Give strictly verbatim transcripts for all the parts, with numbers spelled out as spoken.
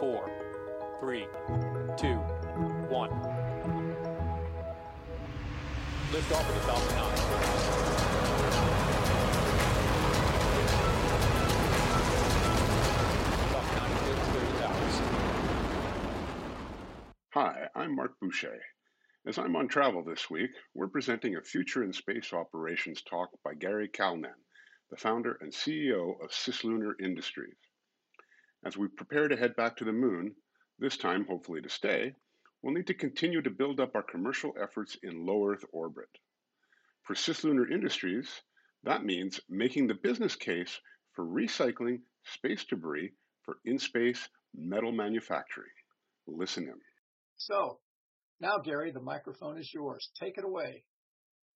four, three, two, one. Lift off of the Falcon nine. Falcon nine, thirty hours. Hi, I'm Mark Boucher. As I'm on travel this week, we're presenting a Future in Space Operations talk by Gary Calnan, the founder and C E O of CisLunar Industries. As we prepare to head back to the moon, this time hopefully to stay, we'll need to continue to build up our commercial efforts in low Earth orbit. For CisLunar Industries, that means making the business case for recycling space debris for in-space metal manufacturing. Listen in. So, now Gary, the microphone is yours. Take it away.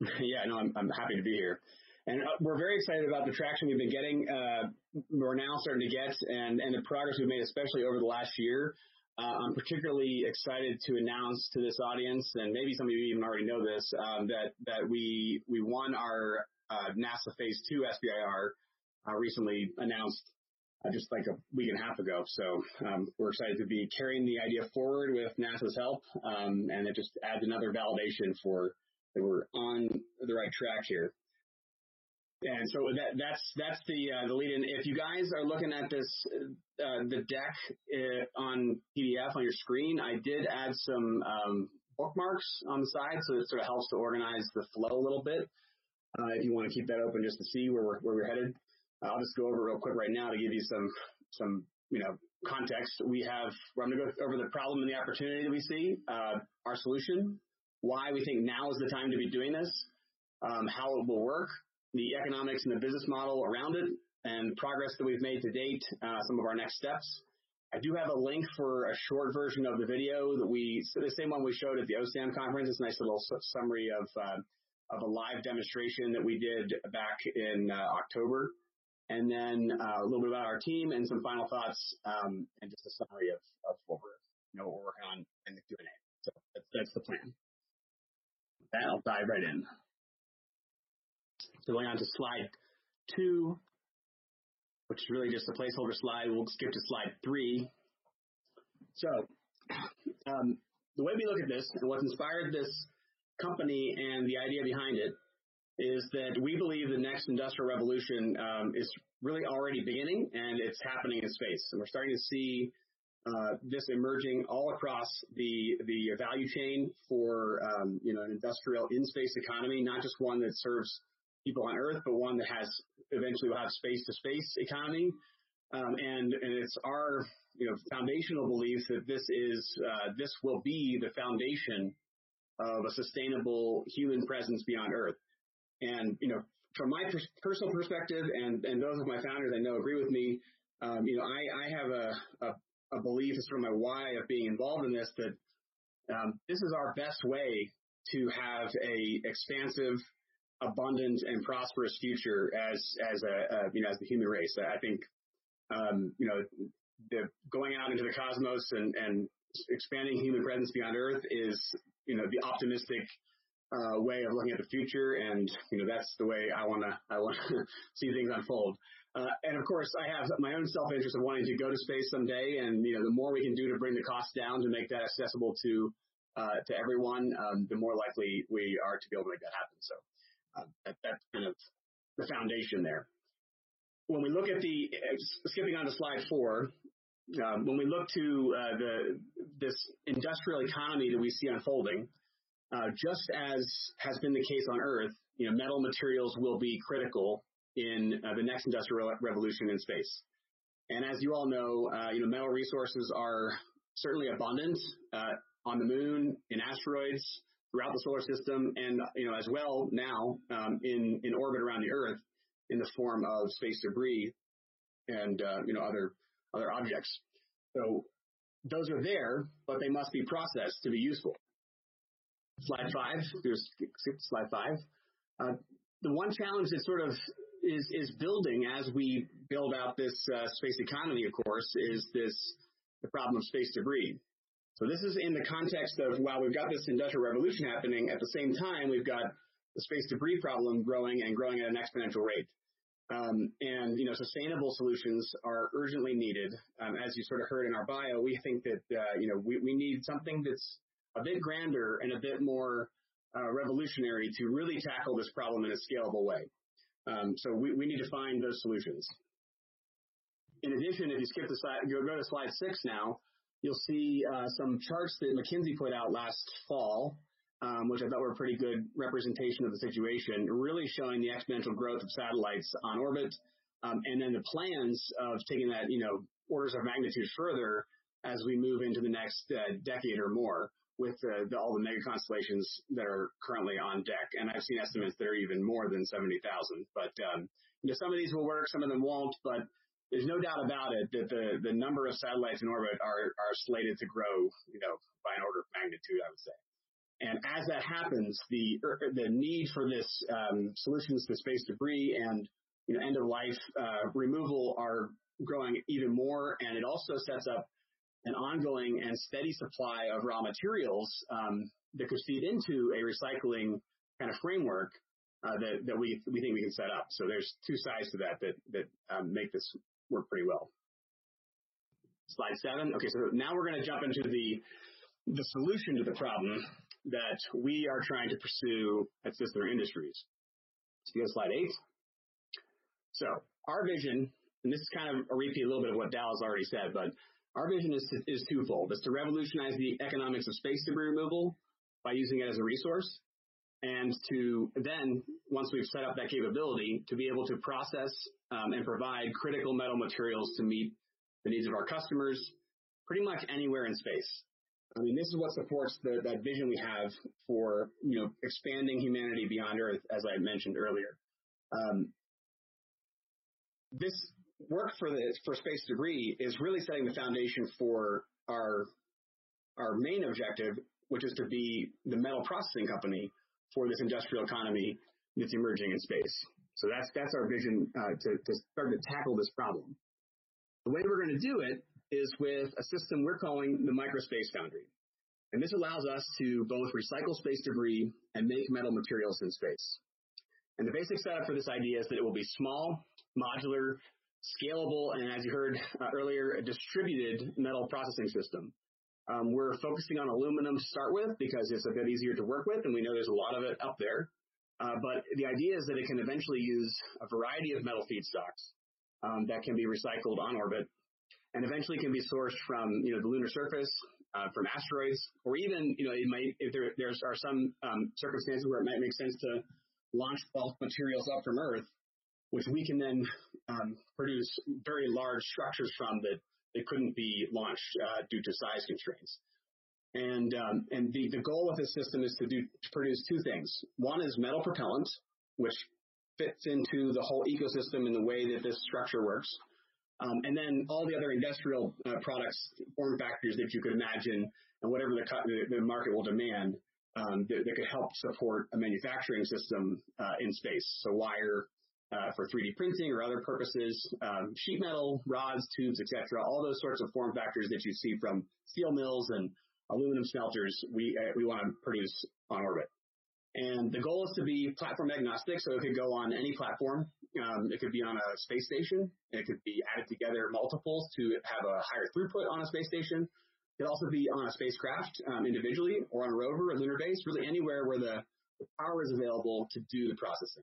Yeah, no, I'm, I'm happy to be here. And we're very excited about the traction we've been getting, uh, we're now starting to get, and, and the progress we've made, especially over the last year. Uh, I'm particularly excited to announce to this audience, and maybe some of you even already know this, um, that that we we won our uh, NASA Phase two S B I R uh, recently, announced uh, just like a week and a half ago. So um, we're excited to be carrying the idea forward with NASA's help, um, and it just adds another validation for that we're on the right track here. And so that, that's that's the uh, the lead-in. If you guys are looking at this, uh, the deck uh, on P D F on your screen, I did add some um, bookmarks on the side, so it sort of helps to organize the flow a little bit. Uh, if you want to keep that open just to see where we're where we're headed, uh, I'll just go over real quick right now to give you some some you know context. We have we're going to go over the problem and the opportunity that we see, uh, our solution, why we think now is the time to be doing this, um, how it will work, the economics and the business model around it, and progress that we've made to date, uh, some of our next steps. I do have a link for a short version of the video that we, so the same one we showed at the O SAM conference. It's a nice little summary of, uh, of a live demonstration that we did back in uh, October. And then uh, a little bit about our team and some final thoughts, um, and just a summary of, of what we're, you know, what we're working on in the Q and A. So that's, that's the plan. With that, I'll dive right in. So going on to slide two, which is really just a placeholder slide. We'll skip to slide three. So um, the way we look at this and what's inspired this company and the idea behind it is that we believe the next industrial revolution um, is really already beginning, and it's happening in space. And we're starting to see uh, this emerging all across the, the value chain for um, you know, an industrial in-space economy, not just one that serves people on Earth, but one that has eventually will have space-to-space economy, um, and and it's our you know foundational belief that this is uh, this will be the foundation of a sustainable human presence beyond Earth. And you know, from my pers personal perspective, and and those of my founders I know agree with me. Um, you know, I I have a, a a belief as sort of my why of being involved in this, that um, this is our best way to have a expansive, abundant and prosperous future as as a uh, you know as the human race. I think um, you know the going out into the cosmos and and expanding human presence beyond Earth is you know the optimistic uh, way of looking at the future, and you know that's the way I want to I want to see things unfold. Uh, and of course, I have my own self interest of wanting to go to space someday, and you know the more we can do to bring the cost down to make that accessible to uh, to everyone, um, the more likely we are to be able to make that happen. So. Uh, that, that's kind of the foundation there. When we look at the, uh, skipping on to slide four, uh, when we look to uh, the this industrial economy that we see unfolding, uh, just as has been the case on Earth, you know, metal materials will be critical in uh, the next industrial revolution in space. And as you all know, uh, you know, metal resources are certainly abundant uh, on the moon, in asteroids, throughout the solar system, and you know as well now um, in in orbit around the Earth in the form of space debris and uh, you know other other objects. So those are there, but they must be processed to be useful. Slide five. There's slide five. Uh, the one challenge that sort of is is building as we build out this uh, space economy, of course, is this the problem of space debris. So this is in the context of, while we've got this industrial revolution happening, at the same time, we've got the space debris problem growing and growing at an exponential rate. Um, and, you know, sustainable solutions are urgently needed. Um, as you sort of heard in our bio, we think that, uh, you know, we, we need something that's a bit grander and a bit more uh, revolutionary to really tackle this problem in a scalable way. Um, so we, we need to find those solutions. In addition, if you skip the slide, you'll go to slide six now, you'll see uh, some charts that McKinsey put out last fall, um, which I thought were a pretty good representation of the situation, really showing the exponential growth of satellites on orbit, um, and then the plans of taking that, you know, orders of magnitude further as we move into the next uh, decade or more with uh, the, all the mega constellations that are currently on deck. And I've seen estimates that are even more than seventy thousand. But um, you know, some of these will work, some of them won't, but there's no doubt about it that the, the number of satellites in orbit are, are slated to grow, you know, by an order of magnitude, I would say. And as that happens, the the need for this um, solutions to space debris and, you know, end of life uh, removal are growing even more. And it also sets up an ongoing and steady supply of raw materials um, that could feed into a recycling kind of framework uh, that that we we think we can set up. So there's two sides to that that that um, make this work pretty well. Slide seven. Okay, so now we're going to jump into the the solution to the problem that we are trying to pursue at CisLunar Industries. So you go to slide eight. So our vision, and this is kind of a repeat a little bit of what Dallas already said, but our vision is, to, is twofold. It's to revolutionize the economics of space debris removal by using it as a resource, and to then, once we've set up that capability, to be able to process um, and provide critical metal materials to meet the needs of our customers pretty much anywhere in space. I mean, this is what supports the, that vision we have for, you know, expanding humanity beyond Earth, as I mentioned earlier. Um, this work for, the, for space debris is really setting the foundation for our, our main objective, which is to be the metal processing company for this industrial economy that's emerging in space. So that's that's our vision uh, to, to start to tackle this problem. The way we're going to do it is with a system we're calling the microspace foundry. And this allows us to both recycle space debris and make metal materials in space. And the basic setup for this idea is that it will be small, modular, scalable, and as you heard uh, earlier, a distributed metal processing system. Um, we're focusing on aluminum to start with because it's a bit easier to work with, and we know there's a lot of it up there. Uh, but the idea is that it can eventually use a variety of metal feedstocks um, that can be recycled on orbit, and eventually can be sourced from, you know, the lunar surface, uh, from asteroids, or even, you know, it might, if there there's are some um, circumstances where it might make sense to launch bulk materials up from Earth, which we can then um, produce very large structures from that. They couldn't be launched uh, due to size constraints. And um, and the, the goal of this system is to, do, to produce two things. One is metal propellant, which fits into the whole ecosystem in the way that this structure works. Um, and then all the other industrial uh, products, form factors that you could imagine, and whatever the, the market will demand, um, that, that could help support a manufacturing system uh, in space. So wire, Uh, for three D printing or other purposes, um, sheet metal, rods, tubes, et cetera. All those sorts of form factors that you see from steel mills and aluminum smelters, we uh, we want to produce on orbit. And the goal is to be platform agnostic, so it could go on any platform. Um, it could be on a space station. It could be added together multiples to have a higher throughput on a space station. It could also be on a spacecraft um, individually or on a rover, a lunar base, really anywhere where the, the power is available to do the processing.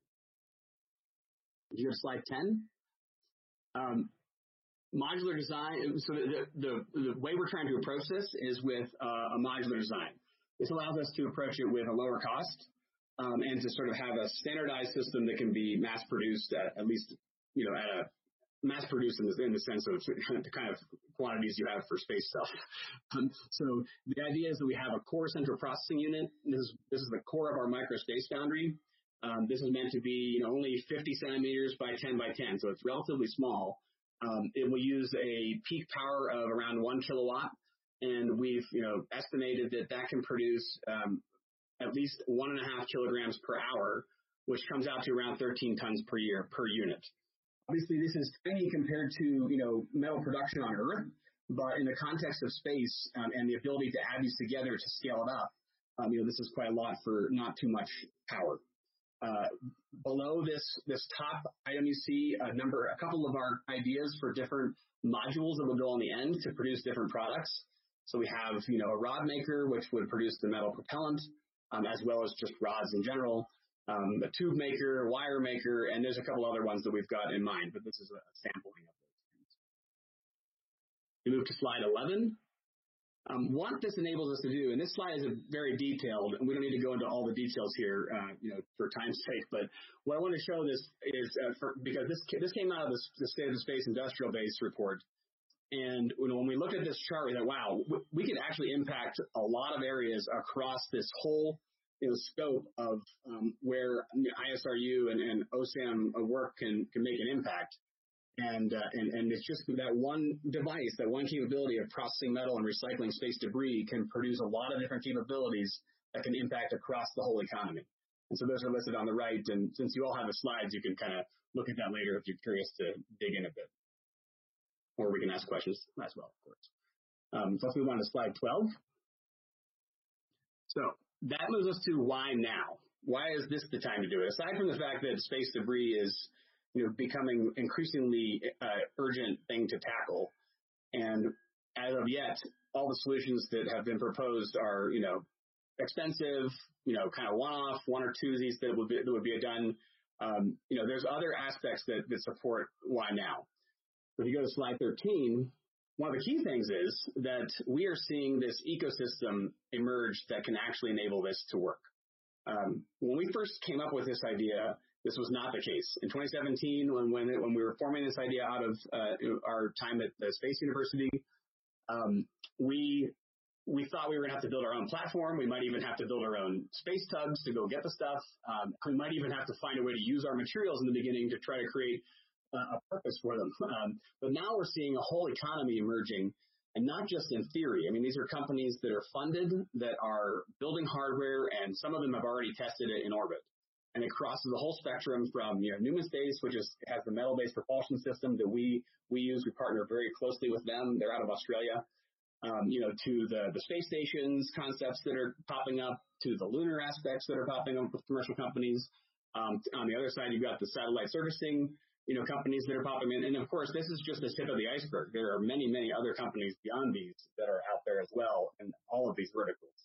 If you go to slide ten, um, modular design. So the, the the way we're trying to approach this is with uh, a modular design. This allows us to approach it with a lower cost um, and to sort of have a standardized system that can be mass produced at, at least, you know, at a mass produced in the, in the sense of the kind of quantities you have for space stuff. Um, so the idea is that we have a core central processing unit. This is this is the core of our microspace foundry. Um, this is meant to be, you know, only fifty centimeters by ten by ten, so it's relatively small. Um, it will use a peak power of around one kilowatt, and we've, you know, estimated that that can produce um, at least one and a half kilograms per hour, which comes out to around thirteen tons per year per unit. Obviously, this is tiny compared to, you know, metal production on Earth, but in the context of space um, and the ability to add these together to scale it up, um, you know, this is quite a lot for not too much power. Uh, below this this top item, you see a number, a couple of our ideas for different modules that would go on the end to produce different products. So we have, you know, a rod maker, which would produce the metal propellant, um, as well as just rods in general, um, a tube maker, wire maker, and there's a couple other ones that we've got in mind, but this is a sampling of those things. We move to slide eleven. Um, what this enables us to do, and this slide is a very detailed, and we don't need to go into all the details here, uh, you know, for time's sake. But what I want to show this is uh, for, because this this came out of this, the State of the Space Industrial Base report, and when we look at this chart, we thought, wow, we, we could actually impact a lot of areas across this whole, you know, scope of um, where you know, I S R U and, and O SAM work can can make an impact. And, uh, and and it's just that one device, that one capability of processing metal and recycling space debris can produce a lot of different capabilities that can impact across the whole economy. And so those are listed on the right. And since you all have the slides, you can kind of look at that later if you're curious to dig in a bit. Or we can ask questions as well, of course. Um, so let's move on to slide twelve. So that moves us to why now? Why is this the time to do it? Aside from the fact that space debris is, you know, becoming increasingly uh, urgent thing to tackle. And as of yet, all the solutions that have been proposed are, you know, expensive, you know, kind of one-off, one or twosies that would be, that would be done. Um, you know, there's other aspects that, that support why now. If you go to slide thirteen, one of the key things is that we are seeing this ecosystem emerge that can actually enable this to work. Um, when we first came up with this idea, this was not the case. In twenty seventeen, when when, it, when we were forming this idea out of uh, our time at the Space University, um, we we thought we were going to have to build our own platform. We might even have to build our own space tubs to go get the stuff. Um, we might even have to find a way to use our materials in the beginning to try to create uh, a purpose for them. Um, but now we're seeing a whole economy emerging. And not just in theory. I mean, these are companies that are funded, that are building hardware, and some of them have already tested it in orbit. And it crosses the whole spectrum from, you know, Neumann Space, which is, has the metal-based propulsion system that we we use. We partner very closely with them. They're out of Australia. Um, you know, to the, the space stations concepts that are popping up, to the lunar aspects that are popping up with commercial companies. Um, on the other side, you've got the satellite servicing, you know, companies that are popping in. And of course, this is just the tip of the iceberg. There are many, many other companies beyond these that are out there as well in all of these verticals.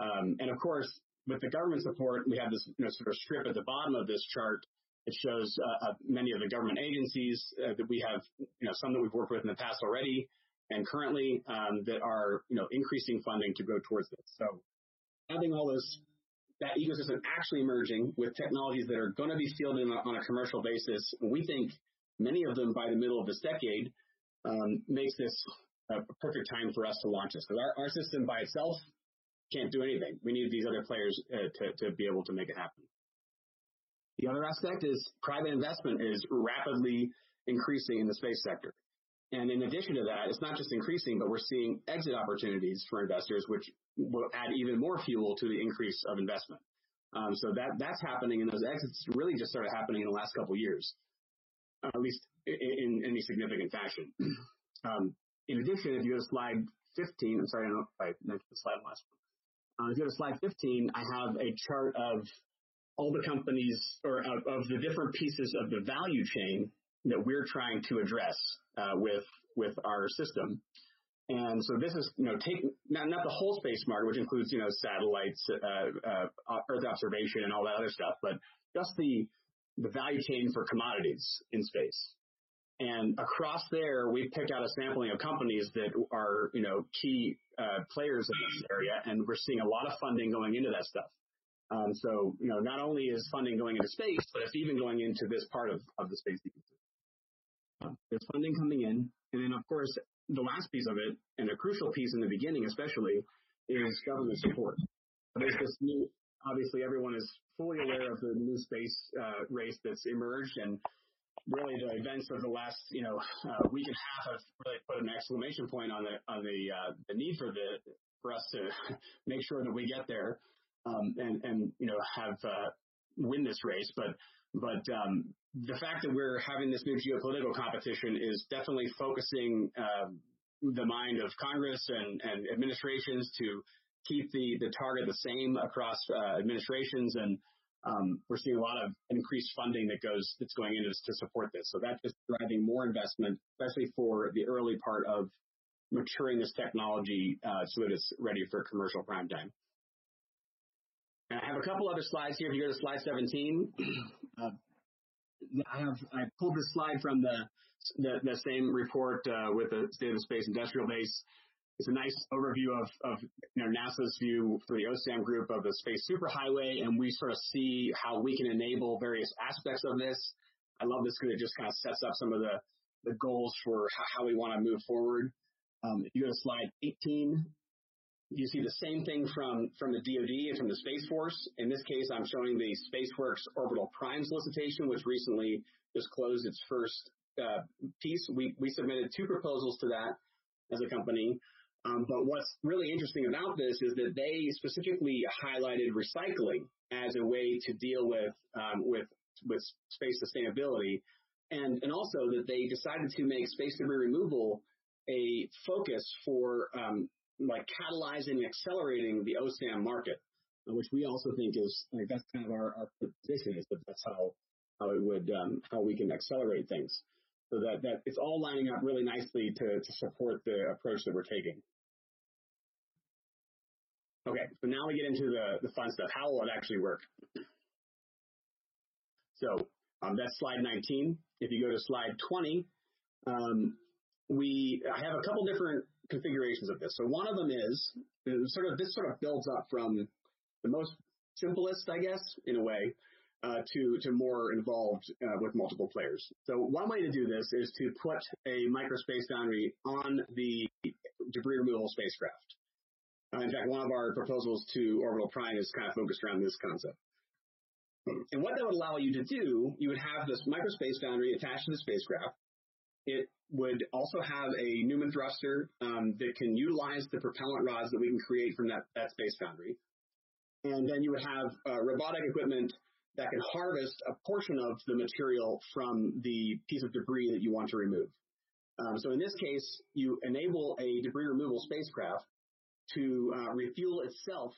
Um, and of course, with the government support, we have this, you know, sort of strip at the bottom of this chart. It shows uh, many of the government agencies uh, that we have, you know, some that we've worked with in the past already and currently um, that are, you know, increasing funding to go towards this. So having all this, that ecosystem actually emerging with technologies that are going to be fielded on a commercial basis, we think many of them by the middle of this decade, um, makes this a perfect time for us to launch this. Because our, our system by itself can't do anything. We need these other players uh, to, to be able to make it happen. The other aspect is private investment is rapidly increasing in the space sector. And in addition to that, it's not just increasing, but we're seeing exit opportunities for investors, which will add even more fuel to the increase of investment. Um, so that that's happening, and those exits really just started happening in the last couple of years, uh, at least in, in any significant fashion. Um, in addition, if you go to slide fifteen, I'm sorry, I don't know if I mentioned the slide last one. Uh, if you go to slide fifteen, I have a chart of all the companies, or of, of the different pieces of the value chain that we're trying to address uh, with with our system. And so this is, you know, take not, not the whole space market, which includes, you know, satellites, uh, uh, Earth observation and all that other stuff, but just the, the value chain for commodities in space. And across there, we've picked out a sampling of companies that are, you know, key uh, players in this area, and we're seeing a lot of funding going into that stuff. Um, so, you know, not only is funding going into space, but it's even going into this part of, of the space ecosystem. Um, there's funding coming in, and then of course the last piece of it, and a crucial piece in the beginning especially, is government support. There's this new, obviously everyone is fully aware of the new space uh, race that's emerged, and really the events of the last, you know, uh, week and a half have really put an exclamation point on the on the uh, the need for the for us to make sure that we get there, um, and and you know have uh, win this race, but but. Um, The fact that we're having this new geopolitical competition is definitely focusing uh, the mind of Congress and, and administrations to keep the, the target the same across uh, administrations. And um, we're seeing a lot of increased funding that goes that's going into this to support this. So that's just driving more investment, especially for the early part of maturing this technology uh, so that it's ready for commercial prime time. And I have a couple other slides here. If you go to slide seventeen, uh, I have I pulled this slide from the the, the same report uh, with the State of the Space Industrial Base. It's a nice overview of, of you know, NASA's view for the O SAM group of the space superhighway, and we sort of see how we can enable various aspects of this. I love this because it just kind of sets up some of the, the goals for how we want to move forward. Um, if you go to slide eighteen, you see the same thing from, from the D O D and from the Space Force. In this case, I'm showing the SpaceWorks Orbital Prime solicitation, which recently just closed its first uh, piece. We, we submitted two proposals to that as a company. Um, but what's really interesting about this is that they specifically highlighted recycling as a way to deal with um, with with space sustainability, and and also that they decided to make space debris removal a focus for um, like catalyzing and accelerating the O SAM market, which we also think is like that's kind of our, our position is that that's how how it would um, how we can accelerate things. So that that it's all lining up really nicely to to support the approach that we're taking. Okay, so now we get into the, the fun stuff. How will it actually work? So um, that's slide nineteen. If you go to slide twenty, um, we I have a couple different configurations of this. So one of them is sort of this sort of builds up from the most simplest, I guess, in a way, uh, to to more involved uh, with multiple players. So one way to do this is to put a microspace foundry on the debris removal spacecraft. Uh, in fact, one of our proposals to Orbital Prime is kind of focused around this concept. And what that would allow you to do, you would have this microspace foundry attached to the spacecraft. It would also have a Neumann thruster um, that can utilize the propellant rods that we can create from that, that space foundry. And then you would have uh, robotic equipment that can harvest a portion of the material from the piece of debris that you want to remove. Um, so in this case, you enable a debris removal spacecraft to uh, refuel itself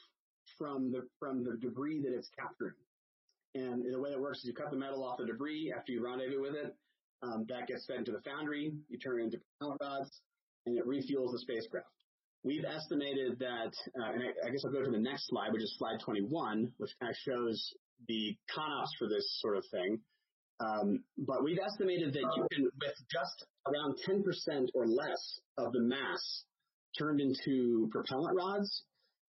from the from the debris that it's capturing. And the way that works is you cut the metal off the debris after you rendezvous with it. Um, that gets fed into the foundry. You turn it into propellant rods, and it refuels the spacecraft. We've estimated that, uh, and I, I guess I'll go to the next slide, which is slide twenty-one, which kind of shows the con-ops for this sort of thing. Um, but we've estimated that you can, with just around ten percent or less of the mass turned into propellant rods,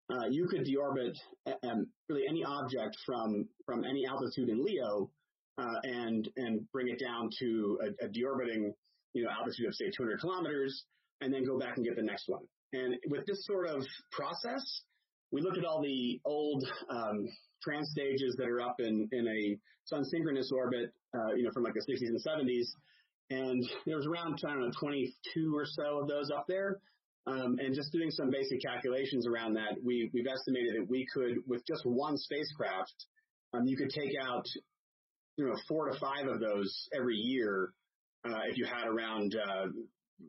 uh, you could deorbit um, really any object from, from any altitude in LEO uh, and and bring it down to a, a deorbiting you know altitude of say two hundred kilometers, and then go back and get the next one. And with this sort of process, we look at all the old um, trans stages that are up in in a sun synchronous orbit, uh, you know from like the sixties and seventies, and there was around I don't know twenty-two or so of those up there. Um, and just doing some basic calculations around that, we, we've estimated that we could, with just one spacecraft, um, you could take out you know, four to five of those every year uh, if you had around uh,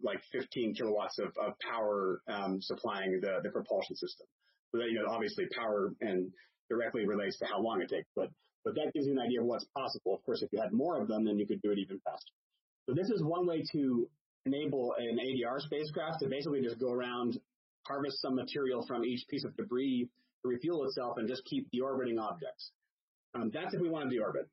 like fifteen kilowatts of, of power um, supplying the, the propulsion system. So that, you know, obviously power and directly relates to how long it takes, but, but that gives you an idea of what's possible. Of course, if you had more of them, then you could do it even faster. So this is one way to enable an A D R spacecraft to basically just go around, harvest some material from each piece of debris to refuel itself and just keep deorbiting objects. Um, that's if we want to deorbit.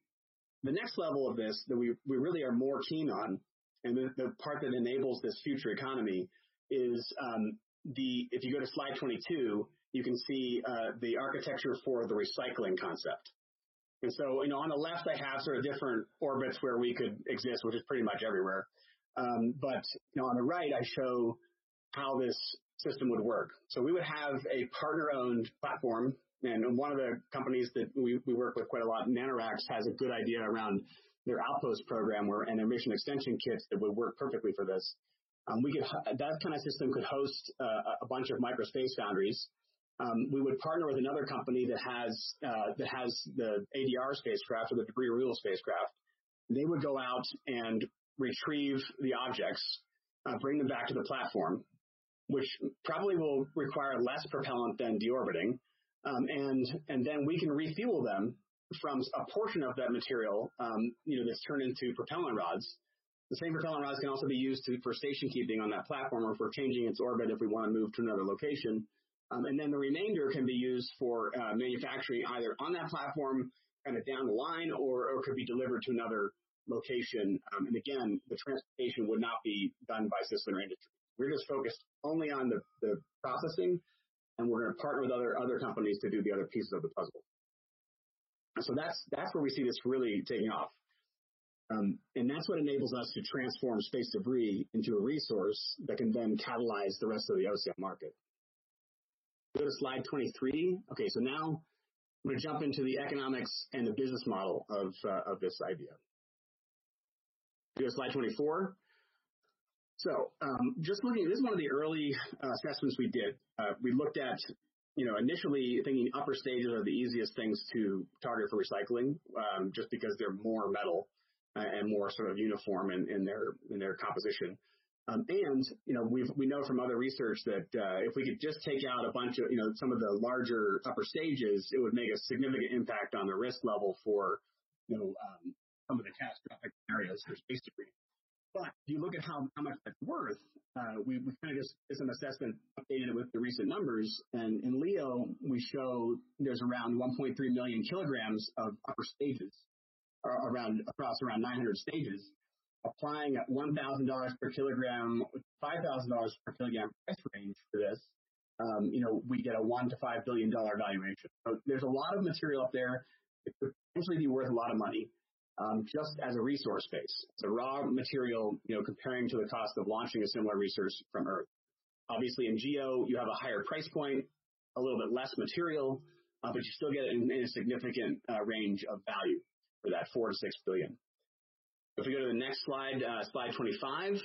The next level of this that we, we really are more keen on, and the, the part that enables this future economy is um, the, if you go to slide twenty-two, you can see uh, the architecture for the recycling concept. And so, you know, on the left, I have sort of different orbits where we could exist, which is pretty much everywhere. Um, but you know, on the right, I show how this system would work. So we would have a partner-owned platform, and one of the companies that we, we work with quite a lot, Nanoracks, has a good idea around their outpost program where, and their mission extension kits that would work perfectly for this. Um, we could that kind of system could host uh, a bunch of microspace foundries. Um, we would partner with another company that has uh, that has the A D R spacecraft or the debris removal spacecraft. They would go out and retrieve the objects, uh, bring them back to the platform, which probably will require less propellant than deorbiting, um, and and then we can refuel them from a portion of that material, um, you know, that's turned into propellant rods. The same propellant rods can also be used to, for station keeping on that platform or for changing its orbit if we want to move to another location. Um, and then the remainder can be used for uh, manufacturing either on that platform, kind of down the line, or, or could be delivered to another location. Um, and again, the transportation would not be done by CisLunar Industries. We're just focused only on the, the processing, and we're going to partner with other other companies to do the other pieces of the puzzle. And so that's that's where we see this really taking off. Um, and that's what enables us to transform space debris into a resource that can then catalyze the rest of the O S A M market. Go to slide twenty-three. Okay, so now I'm going to jump into the economics and the business model of, uh, of this idea. Go to slide twenty-four. So um, just looking, this is one of the early uh, assessments we did. Uh, we looked at, you know, initially thinking upper stages are the easiest things to target for recycling, um, just because they're more metal uh, and more sort of uniform in, in their in their composition. Um, and, you know, we've, we know from other research that uh, if we could just take out a bunch of, you know, some of the larger upper stages, it would make a significant impact on the risk level for, you know, um, some of the catastrophic areas for space debris. But if you look at how, how much that's worth, uh, we, we kind of just did some assessment, updated it with the recent numbers. And in L E O, we show there's around one point three million kilograms of upper stages around across around nine hundred stages. Applying at one thousand dollars per kilogram, five thousand dollars per kilogram price range for this, um, you know, we get a one to five billion dollar valuation. So there's a lot of material up there. It could potentially be worth a lot of money, um, just as a resource base. It's a raw material, you know, comparing to the cost of launching a similar resource from Earth. Obviously, in GEO, you have a higher price point, a little bit less material, uh, but you still get it in, in a significant uh, range of value for that four to six billion. If we go to the next slide, uh, slide twenty-five,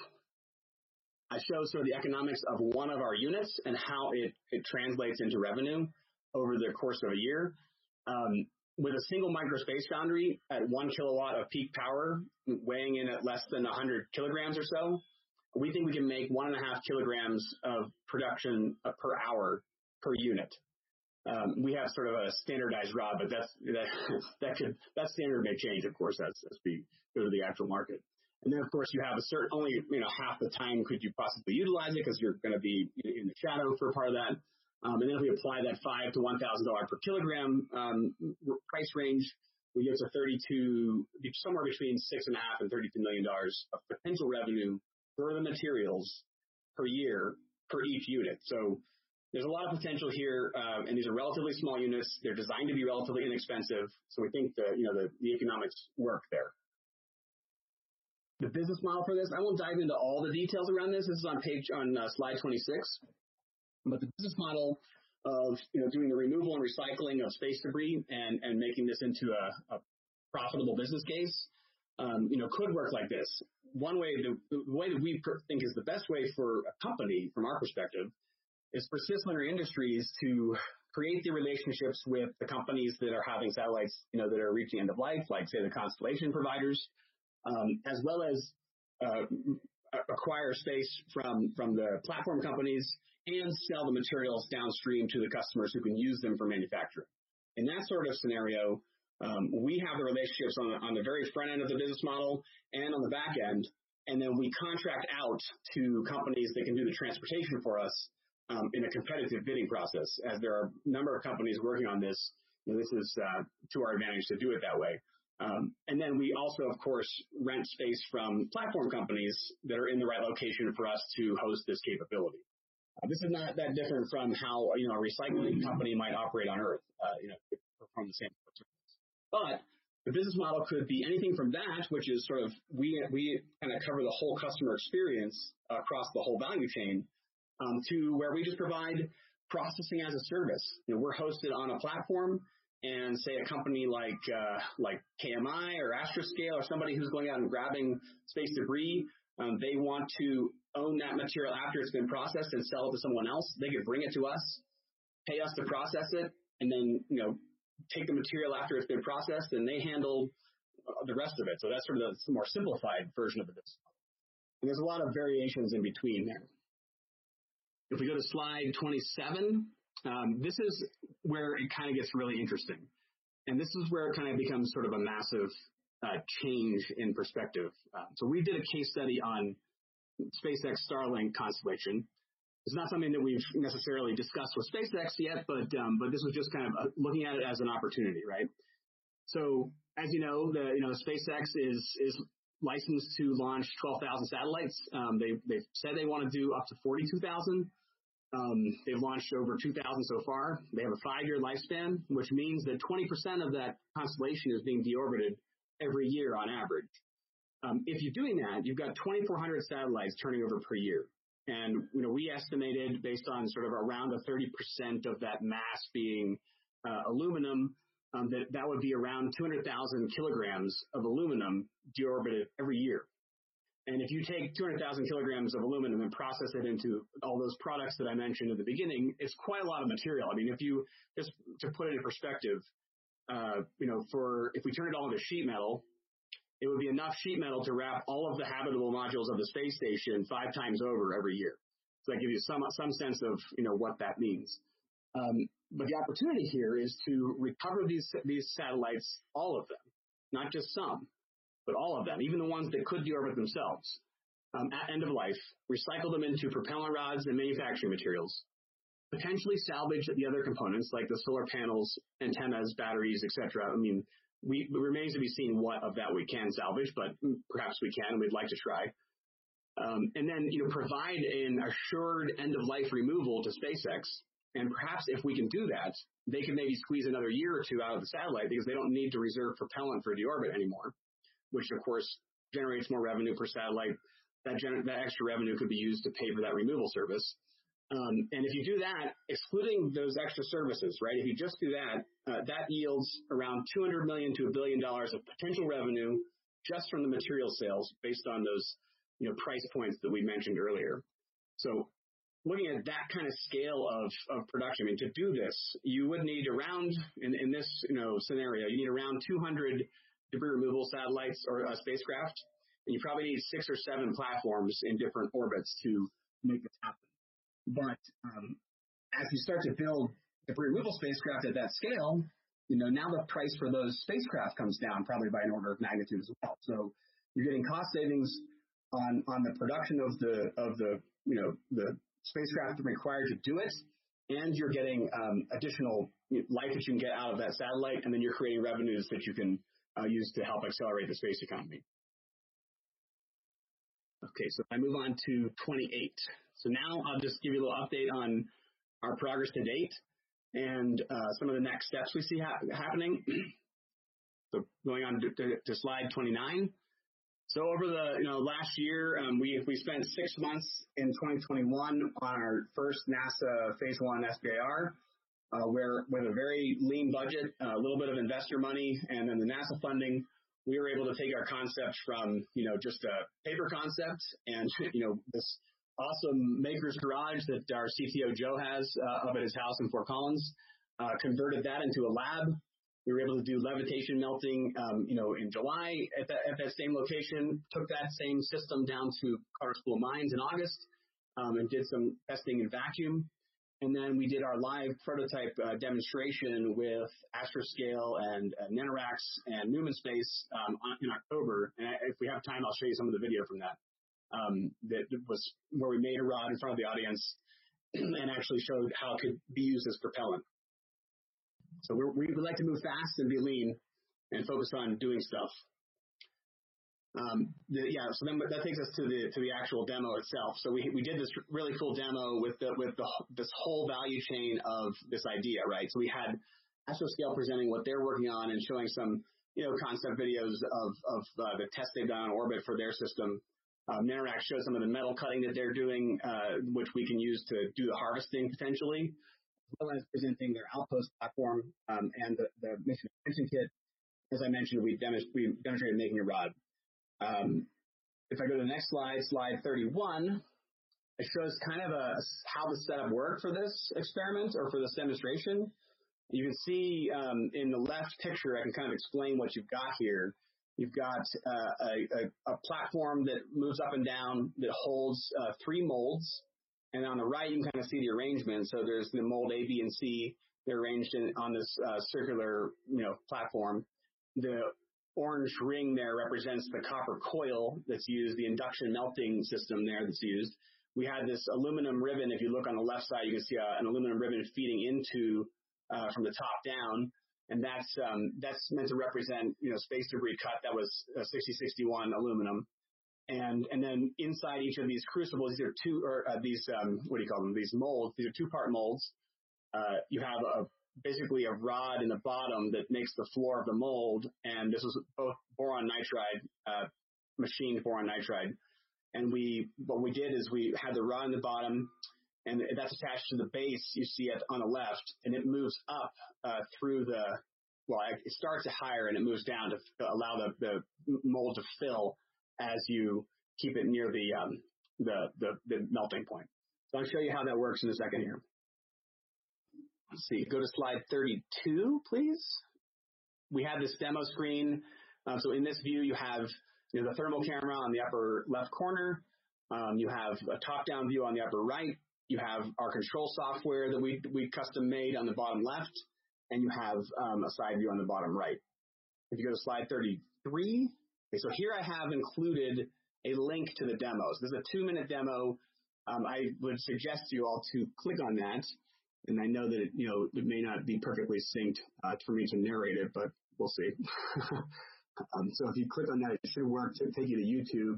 I show sort of the economics of one of our units and how it, it translates into revenue over the course of a year. Um, with a single microspace foundry at one kilowatt of peak power, weighing in at less than one hundred kilograms or so, we think we can make one and a half kilograms of production per hour per unit. Um, we have sort of a standardized rod, but that's, that, that could, that standard may change, of course, as, as we go to the actual market. And then, of course, you have a certain, only, you know, half the time could you possibly utilize it because you're going to be in the shadow for part of that. Um, and then if we apply that five to one thousand dollars per kilogram um, price range, we get to thirty-two, somewhere between six and a half and thirty-two million dollars of potential revenue for the materials per year, per each unit. So there's a lot of potential here, um, and these are relatively small units. They're designed to be relatively inexpensive, so we think the, you know, the, the economics work there. The business model for this, I won't dive into all the details around this. This is on page on uh, slide twenty-six. But the business model of, you know, doing the removal and recycling of space debris and, and making this into a, a profitable business case, um, you know, could work like this. One way, the, the way that we think is the best way for a company, from our perspective, is for CisLunar Industries to create the relationships with the companies that are having satellites, you know, that are reaching end of life, like, say, the constellation providers, um, as well as uh, acquire space from, from the platform companies and sell the materials downstream to the customers who can use them for manufacturing. In that sort of scenario, um, we have the relationships on the, on the very front end of the business model and on the back end, and then we contract out to companies that can do the transportation for us, Um, in a competitive bidding process, as there are a number of companies working on this. You know, this is uh, to our advantage to do it that way. Um, and then we also, of course, rent space from platform companies that are in the right location for us to host this capability. Uh, this is not that different from how, you know, a recycling company might operate on Earth, uh, you know, perform the same service. But the business model could be anything from that, which is sort of we, we kind of cover the whole customer experience across the whole value chain, Um, to where we just provide processing as a service. You know, we're hosted on a platform, and say a company like uh, like K M I or Astroscale or somebody who's going out and grabbing space debris, um, they want to own that material after it's been processed and sell it to someone else. They could bring it to us, pay us to process it, and then, you know, take the material after it's been processed, and they handle uh, the rest of it. So that's sort of the more simplified version of the business model. And there's a lot of variations in between there. If we go to slide twenty-seven, um, this is where it kind of gets really interesting. And this is where it kind of becomes sort of a massive uh, change in perspective. Uh, so we did a case study on SpaceX Starlink constellation. It's not something that we've necessarily discussed with SpaceX yet, but um, but this was just kind of looking at it as an opportunity, right? So as you know, the, you know SpaceX is is licensed to launch twelve thousand satellites. Um, they they've said they want to do up to forty-two thousand. Um, they've launched over two thousand so far. They have a five-year lifespan, which means that twenty percent of that constellation is being deorbited every year on average. Um, if you're doing that, you've got twenty-four hundred satellites turning over per year. And you know, we estimated, based on sort of around a thirty percent of that mass being uh, aluminum, um, that that would be around two hundred thousand kilograms of aluminum deorbited every year. And if you take two hundred thousand kilograms of aluminum and process it into all those products that I mentioned at the beginning, it's quite a lot of material. I mean, if you just to put it in perspective, uh, you know, for if we turn it all into sheet metal, it would be enough sheet metal to wrap all of the habitable modules of the space station five times over every year. So that gives you some some sense of you know what that means. Um, but the opportunity here is to recover these these satellites, all of them, not just some, but all of them, even the ones that could deorbit themselves, um, at end of life, recycle them into propellant rods and manufacturing materials, potentially salvage the other components like the solar panels, antennas, batteries, et cetera. I mean. We, it remains to be seen what of that we can salvage, but perhaps we can. We'd like to try. Um, and then, you know, provide an assured end-of-life removal to SpaceX. And perhaps if we can do that, they can maybe squeeze another year or two out of the satellite because they don't need to reserve propellant for deorbit anymore, which, of course, generates more revenue per satellite. That, gener- that extra revenue could be used to pay for that removal service. Um, and if you do that, excluding those extra services, right, if you just do that, uh, that yields around two hundred million dollars to a billion dollars of potential revenue just from the material sales based on those, you know, price points that we mentioned earlier. So looking at that kind of scale of, of production, I mean, to do this, you would need around, in, in this, you know, scenario, you need around two hundred debris removal satellites or uh, spacecraft, and you probably need six or seven platforms in different orbits to make this happen. But um, as you start to build debris removal spacecraft at that scale, you know, now the price for those spacecraft comes down probably by an order of magnitude as well. So you're getting cost savings on, on the production of the of the you know the spacecraft required to do it, and you're getting um, additional life that you can get out of that satellite, and then you're creating revenues that you can uh, use to help accelerate the space economy. Okay, so I move on to twenty-eight. So now I'll just give you a little update on our progress to date and uh, some of the next steps we see ha- happening. So going on to, to, to slide twenty-nine. So over the you know last year, um, we we spent six months in twenty twenty-one on our first NASA Phase one S B I R, uh, where with a very lean budget, a little bit of investor money, and then the NASA funding, we were able to take our concept from, you know, just a paper concept and, you know, this awesome maker's garage that our C T O Joe has uh, up at his house in Fort Collins, uh, converted that into a lab. We were able to do levitation melting, um, you know, in July at that, at that same location, took that same system down to Colorado School of Mines in August um, and did some testing in vacuum. And then we did our live prototype uh, demonstration with Astroscale and uh, Nanoracks and Neumann Space um, on, in October. And I, if we have time, I'll show you some of the video from that. Um, that was where we made a rod in front of the audience and actually showed how it could be used as propellant. So we're, we would like to move fast and be lean and focus on doing stuff. Um, the, yeah, so then that takes us to the to the actual demo itself. So we we did this really cool demo with the with the, this whole value chain of this idea, right? So we had Astroscale presenting what they're working on and showing some you know concept videos of of uh, the tests they've done on orbit for their system. Um, Nanoracks showed some of the metal cutting that they're doing, uh, which we can use to do the harvesting potentially, as well as presenting their Outpost platform um, and the, the mission extension kit. As I mentioned, we, demonst- we demonstrated making a rod. Um, if I go to the next slide, slide thirty-one, it shows kind of a, how the setup worked for this experiment or for this demonstration. You can see um, in the left picture, I can kind of explain what you've got here. You've got uh, a, a, a platform that moves up and down that holds uh, three molds And on the right, you can kind of see the arrangement. So there's the mold A, B, and C. They're arranged in, on this uh, circular, you know, platform. The orange ring there represents the copper coil that's used, the induction melting system there that's used. We had this aluminum ribbon. If you look on the left side, you can see uh, an aluminum ribbon feeding into uh, from the top down. And that's um, that's meant to represent, you know, space debris cut. That was uh, sixty sixty-one aluminum. And and then inside each of these crucibles, these are two, or uh, these, um, what do you call them? These molds. These are two-part molds. Uh, you have a, basically a rod in the bottom that makes the floor of the mold. And this was both boron nitride, uh, machined boron nitride. And we, what we did is we had the rod in the bottom, and that's attached to the base you see at, on the left, and it moves up uh, through the, well, it starts at higher and it moves down to allow the, the mold to fill as you keep it near the, um, the, the, the melting point. So I'll show you how that works in a second here. Let's see, go to slide thirty-two, please. We have this demo screen. Uh, so in this view, you have you know, the thermal camera on the upper left corner. Um, you have a top-down view on the upper right. You have our control software that we, we custom made on the bottom left, and you have um, a side view on the bottom right. If you go to slide thirty-three, okay, so here I have included a link to the demos. This is a two-minute demo. Um, I would suggest you all to click on that, and I know that it, you know, it may not be perfectly synced uh, for me to narrate it, but we'll see. um, so if you click on that, it should work to take you to YouTube,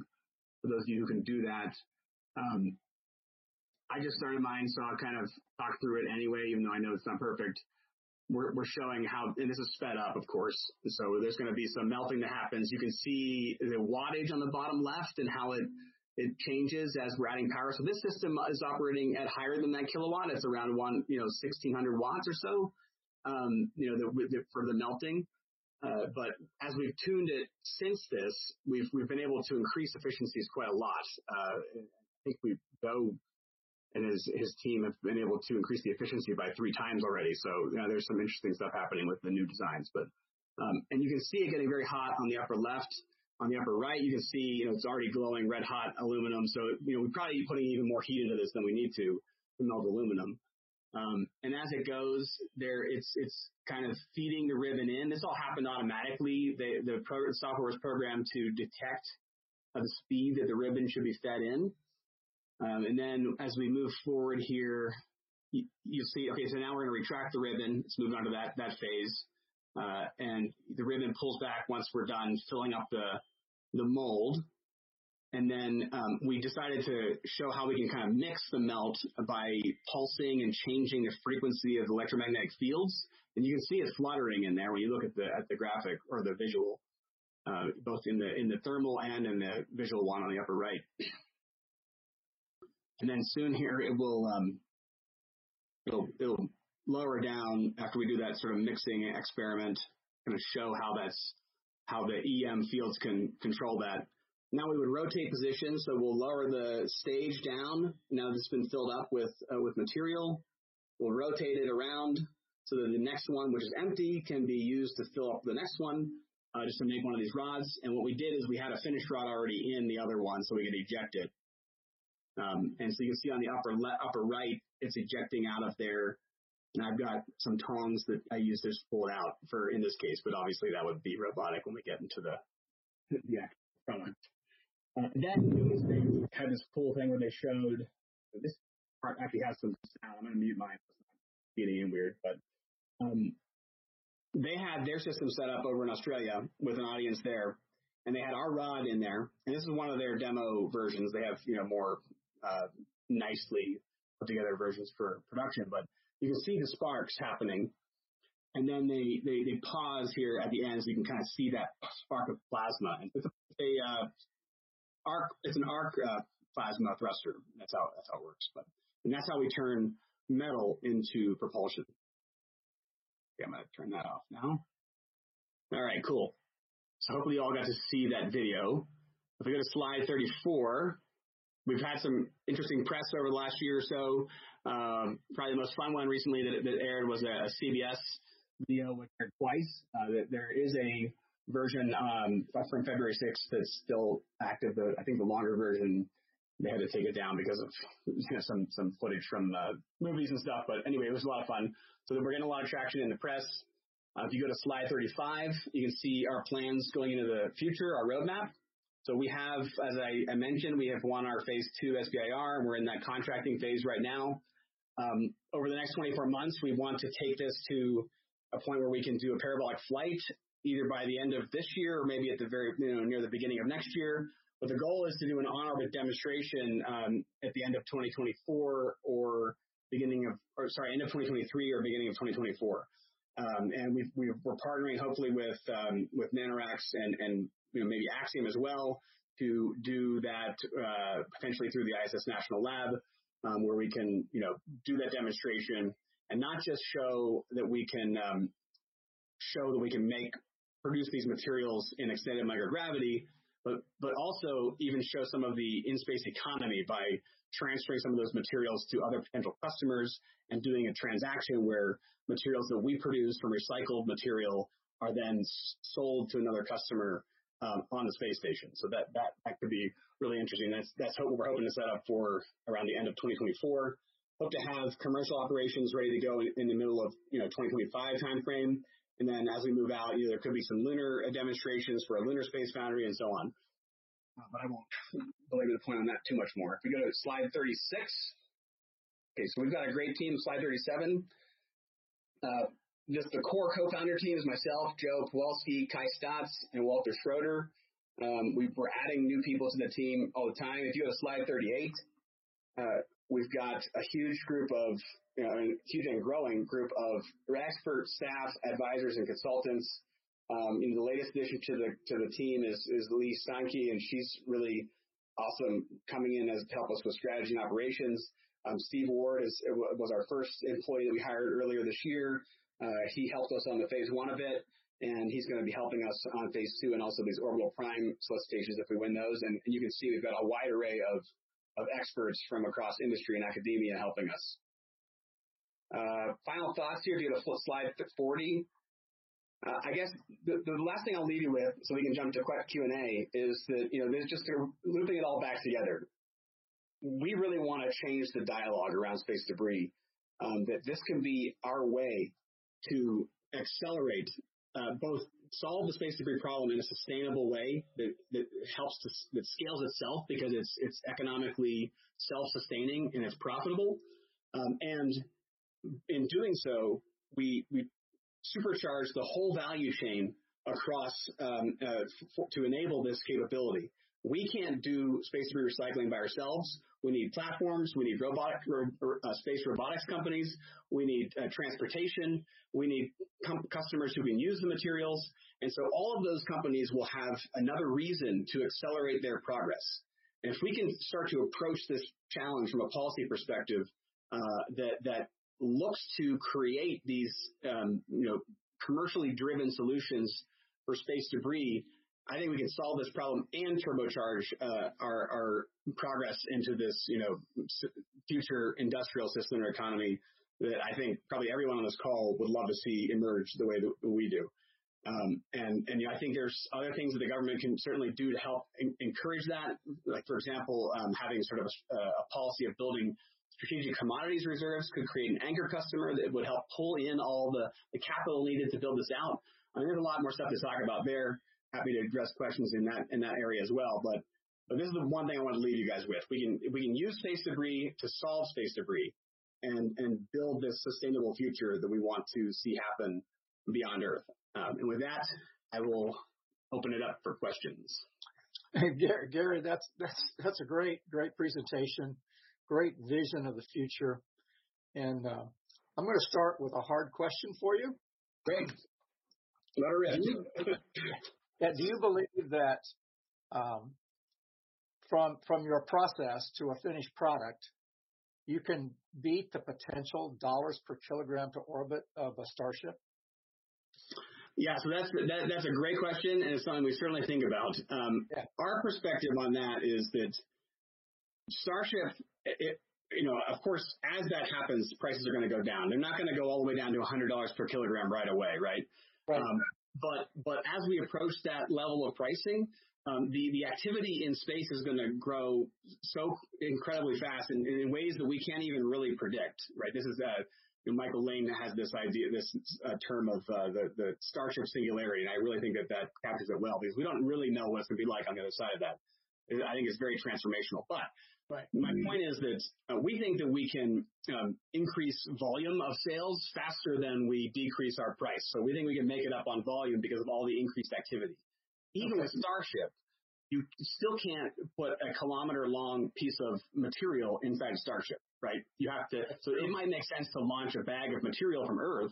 for those of you who can do that. Um, I just started mine, so I'll kind of talk through it anyway, even though I know it's not perfect. We're, we're showing how, and this is sped up, of course. So there's going to be some melting that happens. You can see the wattage on the bottom left and how it, it changes as we're adding power. So this system is operating at higher than that kilowatt. It's around one, you know, sixteen hundred watts or so, um, you know, the, the, for the melting. Uh, but as we've tuned it since this, we've we've been able to increase efficiencies quite a lot. Uh, I think we go. And his, his team have been able to increase the efficiency by three times already. So you know, there's some interesting stuff happening with the new designs. But um, and you can see it getting very hot on the upper left. On the upper right, you can see you know it's already glowing red hot aluminum. So you know we're probably putting even more heat into this than we need to to melt aluminum. Um, and as it goes, there it's it's kind of feeding the ribbon in. This all happened automatically. The the pro software was programmed to detect the speed that the ribbon should be fed in. Um, and then as we move forward here, you, you'll see, okay, so now we're going to retract the ribbon. Let's move on to that, that phase. Uh, and the ribbon pulls back once we're done filling up the, the mold. And then um, we decided to show how we can kind of mix the melt by pulsing and changing the frequency of the electromagnetic fields. And you can see it fluttering in there when you look at the, at the graphic or the visual, uh, both in the, in the thermal and in the visual one on the upper right. And then soon here it will um, it'll, it'll lower down after we do that sort of mixing experiment, going to show how that's how the E M fields can control that. Now we would rotate position, so we'll lower the stage down. Now that it's been filled up with uh, with material, we'll rotate it around so that the next one, which is empty, can be used to fill up the next one, uh, just to make one of these rods. And what we did is we had a finished rod already in the other one, so we could eject it. Um, and so you can see on the upper le upper right, it's ejecting out of there. And I've got some tongs that I use to pull it out for in this case, but obviously that would be robotic when we get into the, the actual product. Uh, then they had this cool thing where they showed, this part actually has some sound. I'm going to mute mine. It's not getting weird, but um, they had their system set up over in Australia with an audience there. And they had our rod in there. And this is one of their demo versions. They have, you know, more uh, nicely put together versions for production. But you can see the sparks happening. And then they, they, they pause here at the end so you can kind of see that spark of plasma. And it's, a, uh, arc, it's an arc uh, plasma thruster. That's how, that's how it works. But, and that's how we turn metal into propulsion. Okay, I'm going to turn that off now. All right, cool. So hopefully you all got to see that video. If we go to slide thirty-four, we've had some interesting press over the last year or so. Um, probably the most fun one recently that, that aired was a C B S video, which aired twice. Uh, there is a version um, from February sixth that's still active. The, I think the longer version they had to take it down because of you know, some some footage from uh, movies and stuff. But anyway, it was a lot of fun. So we're getting a lot of traction in the press. Uh, if you go to slide thirty-five, you can see our plans going into the future, our roadmap. So we have, as I, I mentioned, we have won our Phase two S B I R, and we're in that contracting phase right now. Um, over the next twenty-four months, we want to take this to a point where we can do a parabolic flight, either by the end of this year or maybe at the very you know, near the beginning of next year. But the goal is to do an on-orbit demonstration um, at the end of twenty twenty-four or beginning of, or sorry, end of twenty twenty-three or beginning of twenty twenty-four. Um, and we've, we've, we're partnering hopefully with um, with Nanoracks and and you know, maybe Axiom as well to do that uh, potentially through the I S S National Lab, um, where we can you know do that demonstration and not just show that we can um, show that we can make produce these materials in extended microgravity. But, but also even show some of the in-space economy by transferring some of those materials to other potential customers and doing a transaction where materials that we produce from recycled material are then sold to another customer um, on the space station. So that, that, that could be really interesting. That's, that's what we're hoping to set up for around the end of twenty twenty-four. Hope to have commercial operations ready to go in, in the middle of you know twenty twenty-five timeframe. And then as we move out, you know, there could be some lunar demonstrations for a lunar space foundry and so on. Uh, but I won't belabor the point on that too much more. If we go to slide thirty-six. Okay, so we've got a great team, slide thirty-seven. Uh, just the core co-founder team is myself, Joe Kowalski, Kai Stotts, and Walter Schroeder. Um, we, we're adding new people to the team all the time. If you go to slide thirty-eight, uh, we've got a huge group of, you know, a huge and growing group of expert staff, advisors, and consultants. Um, you know, the latest addition to the to the team is is Lee Sankey, and she's really awesome coming in as to help us with strategy and operations. Um, Steve Ward is was our first employee that we hired earlier this year. Uh, he helped us on the phase one a bit, and he's going to be helping us on phase two and also these orbital prime solicitations if we win those. And, and you can see we've got a wide array of of experts from across industry and academia helping us. Uh, final thoughts here, if you go to slide forty. Uh, I guess the, the last thing I'll leave you with, so we can jump to quick Q and A, is that, you know, there's just uh, looping it all back together. We really want to change the dialogue around space debris, um, that this can be our way to accelerate, uh, both solve the space debris problem in a sustainable way that, that helps to, that scales itself because it's it's economically self-sustaining and it's profitable. Um, and in doing so, we we supercharge the whole value chain across um, uh, for, to enable this capability. We can't do space debris recycling by ourselves. We need platforms. We need robotic ro uh, space robotics companies. We need uh, transportation. We need customers who can use the materials. And so all of those companies will have another reason to accelerate their progress. And if we can start to approach this challenge from a policy perspective uh, that that looks to create these um, you know commercially driven solutions for space debris, I think we can solve this problem and turbocharge uh, our, our progress into this, you know, future industrial CisLunar economy that I think probably everyone on this call would love to see emerge the way that we do. Um, and and you know, I think there's other things that the government can certainly do to help in, encourage that. Like, for example, um, having sort of a, a policy of building strategic commodities reserves could create an anchor customer that would help pull in all the, the capital needed to build this out. I mean, there's a lot more stuff to talk about there. Happy to address questions in that in that area as well, but but this is the one thing I want to leave you guys with. We can we can use space debris to solve space debris and and build this sustainable future that we want to see happen beyond Earth. Um, and with that, I will open it up for questions. Hey, Gary, Gary, that's that's that's a great great presentation, great vision of the future, and uh, I'm going to start with a hard question for you. Great, not a risk. Yeah, do you believe that um, from from your process to a finished product, you can beat the potential dollars per kilogram to orbit of a Starship? Yeah, so that's that, that's a great question, and it's something we certainly think about. Um, yeah. Our perspective on that is that Starship, it, you know, of course, as that happens, prices are going to go down. They're not going to go all the way down to one hundred dollars per kilogram right away, right? Right. Um, But but as we approach that level of pricing, Um, the, the activity in space is going to grow so incredibly fast and, and in ways that we can't even really predict, right? This is, uh, you know, Michael Lane has this idea, this uh, term of uh, the, the Starship singularity, and I really think that that captures it well because we don't really know what it's going to be like on the other side of that. I think it's very transformational. But right. my point is that uh, we think that we can um, increase volume of sales faster than we decrease our price. So we think we can make it up on volume because of all the increased activity. Even with Starship, you still can't put a kilometer-long piece of material inside Starship, right? You have to. So it might make sense to launch a bag of material from Earth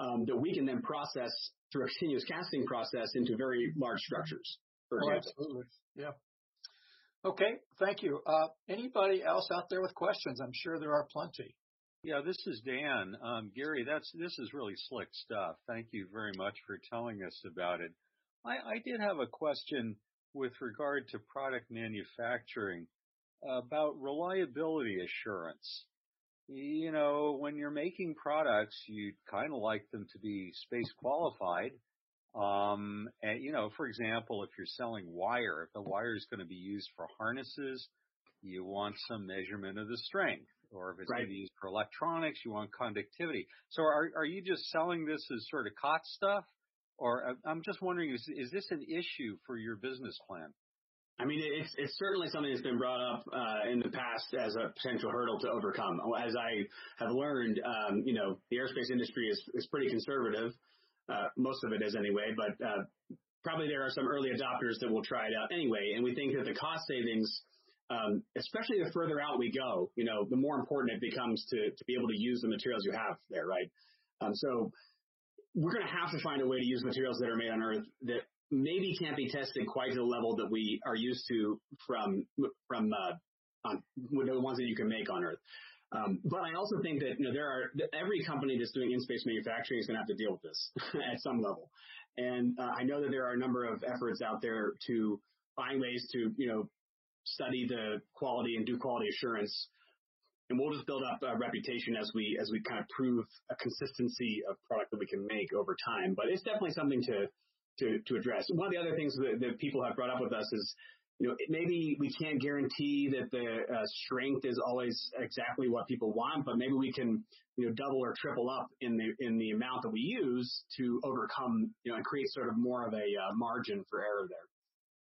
um, that we can then process through a continuous casting process into very large structures. For oh, absolutely. Yeah. Okay. Thank you. Uh, anybody else out there with questions? I'm sure there are plenty. Yeah, this is Dan. Um, Gary, that's this is really slick stuff. Thank you very much for telling us about it. I, I did have a question with regard to product manufacturing about reliability assurance. You know, when you're making products, you kind of like them to be space qualified. Um, and, you know, for example, if you're selling wire, if the wire is going to be used for harnesses, you want some measurement of the strength. Or if it's right. going to be used for electronics, you want conductivity. So are, are you just selling this as sort of C O T stuff? Or I'm just wondering, is, is this an issue for your business plan? I mean, it's, it's certainly something that's been brought up uh, in the past as a potential hurdle to overcome. As I have learned, um, you know, the aerospace industry is, is pretty conservative. Uh, most of it is anyway, but uh, probably there are some early adopters that will try it out anyway. And we think that the cost savings, um, especially the further out we go, you know, the more important it becomes to, to be able to use the materials you have there, right? Um, so... We're going to have to find a way to use materials that are made on Earth that maybe can't be tested quite to the level that we are used to from from uh, on, the ones that you can make on Earth. Um, but I also think that you know, there are every company that's doing in-space manufacturing is going to have to deal with this at some level. And uh, I know that there are a number of efforts out there to find ways to you know study the quality and do quality assurance. And we'll just build up a reputation as we as we kind of prove a consistency of product that we can make over time. But it's definitely something to to, to address. One of the other things that, that people have brought up with us is, you know, maybe we can't guarantee that the uh, strength is always exactly what people want, but maybe we can, you know, double or triple up in the in the amount that we use to overcome, you know, and create sort of more of a uh, margin for error there.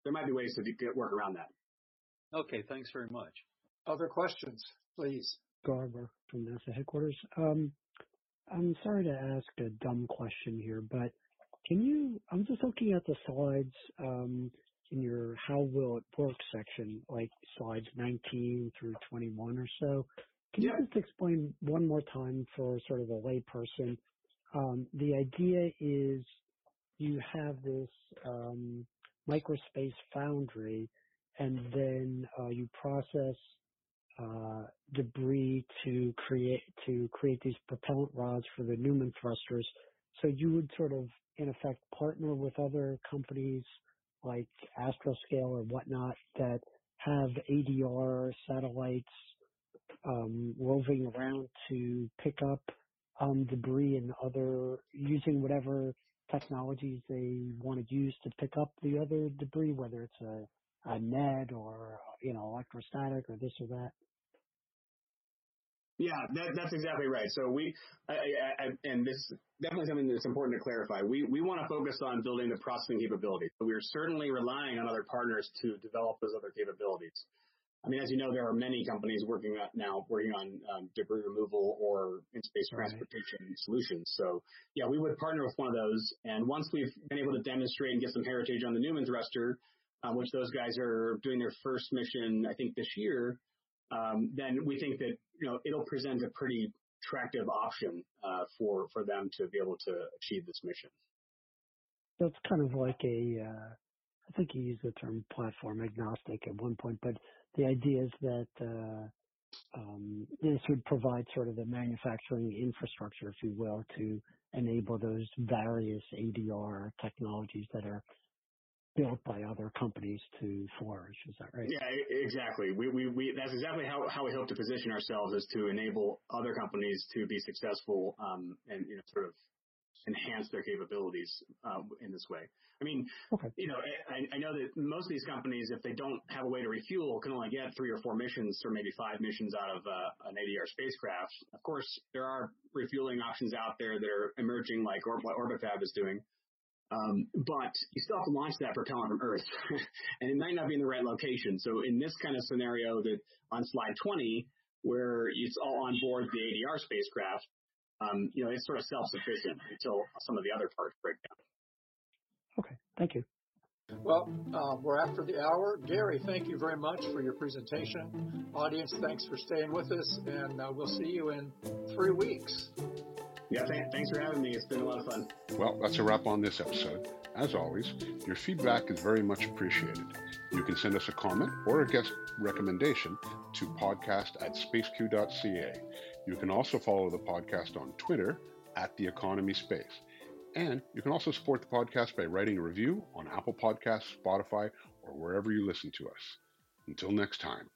There might be ways to get work around that. Okay, thanks very much. Other questions? Please. Garber from NASA headquarters. Um, I'm sorry to ask a dumb question here, but can you, I'm just looking at the slides um, in your How Will It Work section, like slides nineteen through twenty-one or so. Can yeah. you just explain one more time for sort of a lay person? Um, the idea is you have this um, microspace foundry, and then uh, you process Uh, debris to create to create these propellant rods for the Neumann thrusters. So you would sort of, in effect, partner with other companies like Astroscale or whatnot that have A D R satellites um, roving around to pick up um, debris and other, using whatever technologies they want to use to pick up the other debris, whether it's a, a net or, you know, electrostatic or this or that. Yeah, that, that's exactly right. So we, I, I, I, and this is definitely something that's important to clarify. We we want to focus on building the processing capability. But we are certainly relying on other partners to develop those other capabilities. I mean, as you know, there are many companies working on, now working on um, debris removal or in-space transportation right. solutions. So yeah, we would partner with one of those. And once we've been able to demonstrate and get some heritage on the Neumann thruster, uh, which those guys are doing their first mission, I think this year. Um, then we think that, you know, it'll present a pretty attractive option uh, for, for them to be able to achieve this mission. That's kind of like a, uh, I think you used the term platform agnostic at one point, but the idea is that uh, um, this would provide sort of the manufacturing infrastructure, if you will, to enable those various A D R technologies that are built by other companies to flourish. Is that right? Yeah, exactly. We, we, we, that's exactly how, how we hope to position ourselves, is to enable other companies to be successful um, and, you know, sort of enhance their capabilities uh, in this way. I mean, okay. you know, I, I know that most of these companies, if they don't have a way to refuel, can only get three or four missions or maybe five missions out of uh, an A D R spacecraft. Of course, there are refueling options out there that are emerging, like Or- what OrbitFab is doing. Um, but you still have to launch that propellant from Earth, and it might not be in the right location. So in this kind of scenario that on slide twenty, where it's all on board the A D R spacecraft, um, you know, it's sort of self-sufficient until some of the other parts break down. Okay, thank you. Well, uh, we're after the hour. Gary, thank you very much for your presentation. Audience, thanks for staying with us, and uh, we'll see you in three weeks. Yeah, th- thanks for having me. It's been a lot of fun. Well, that's a wrap on this episode. As always, your feedback is very much appreciated. You can send us a comment or a guest recommendation to podcast at spaceq.ca. You can also follow the podcast on Twitter at The Economy Space. And you can also support the podcast by writing a review on Apple Podcasts, Spotify, or wherever you listen to us. Until next time.